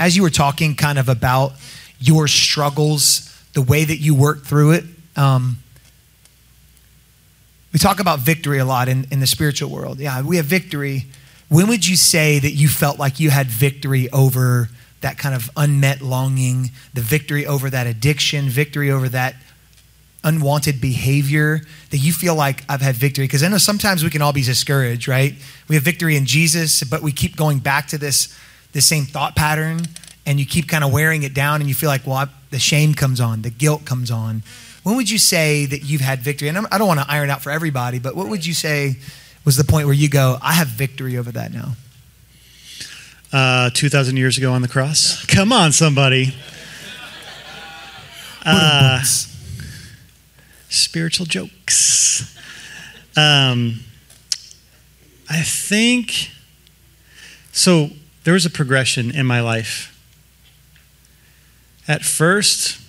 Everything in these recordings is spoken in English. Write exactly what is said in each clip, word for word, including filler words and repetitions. as you were talking kind of about your struggles, the way that you worked through it, um, we talk about victory a lot in, in the spiritual world. Yeah, we have victory. When would you say that you felt like you had victory over that kind of unmet longing, the victory over that addiction, victory over that unwanted behavior, that you feel like I've had victory? Because I know sometimes we can all be discouraged, right? We have victory in Jesus, but we keep going back to this, this same thought pattern, and you keep kind of wearing it down, and you feel like, well, I, the shame comes on, the guilt comes on. When would you say that you've had victory? And I'm, I don't want to iron out for everybody, but what would you say was the point where you go, I have victory over that now? Uh, two thousand years ago on the cross. Yeah. Come on, somebody. uh, spiritual jokes. Um, I think, so there was a progression in my life. At first,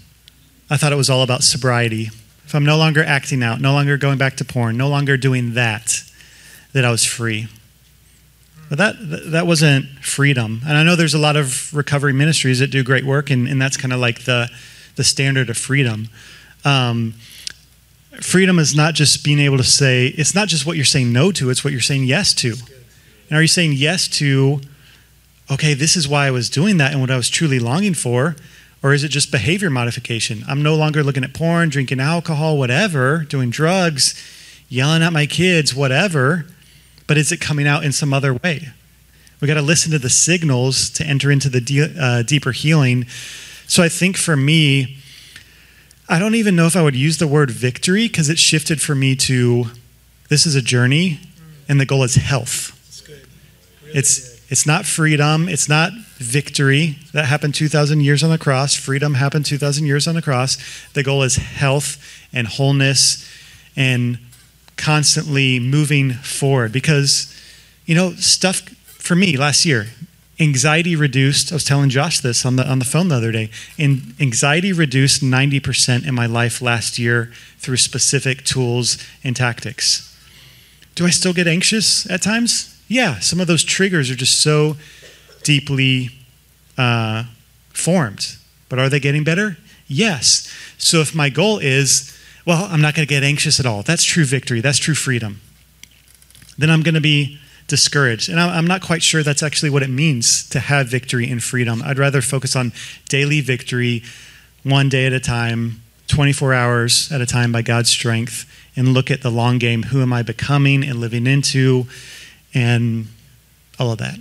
I thought it was all about sobriety. If I'm no longer acting out, no longer going back to porn, no longer doing that, that I was free. But that that wasn't freedom. And I know there's a lot of recovery ministries that do great work, and, and that's kind of like the, the standard of freedom. Um, freedom is not just being able to say, it's not just what you're saying no to, it's what you're saying yes to. And are you saying yes to, okay, this is why I was doing that and what I was truly longing for, or is it just behavior modification? I'm no longer looking at porn, drinking alcohol, whatever, doing drugs, yelling at my kids, whatever. But is it coming out in some other way? We got to listen to the signals to enter into the de- uh, deeper healing. So I think for me, I don't even know if I would use the word victory, because it shifted for me to, this is a journey and the goal is health. That's good. Really it's good. It's not freedom. It's not victory. That happened two thousand years on the cross. Freedom happened two thousand years on the cross. The goal is health and wholeness and constantly moving forward, because, you know, stuff for me last year, anxiety reduced. I was telling Josh this on the on the phone the other day, and anxiety reduced ninety percent in my life last year through specific tools and tactics. Do I still get anxious at times? Yeah, some of those triggers are just so deeply uh, formed, but are they getting better? Yes. So if my goal is, well, I'm not going to get anxious at all, that's true victory, that's true freedom, then I'm going to be discouraged. And I'm not quite sure that's actually what it means to have victory and freedom. I'd rather focus on daily victory, one day at a time, twenty-four hours at a time by God's strength, and look at the long game. Who am I becoming and living into and all of that?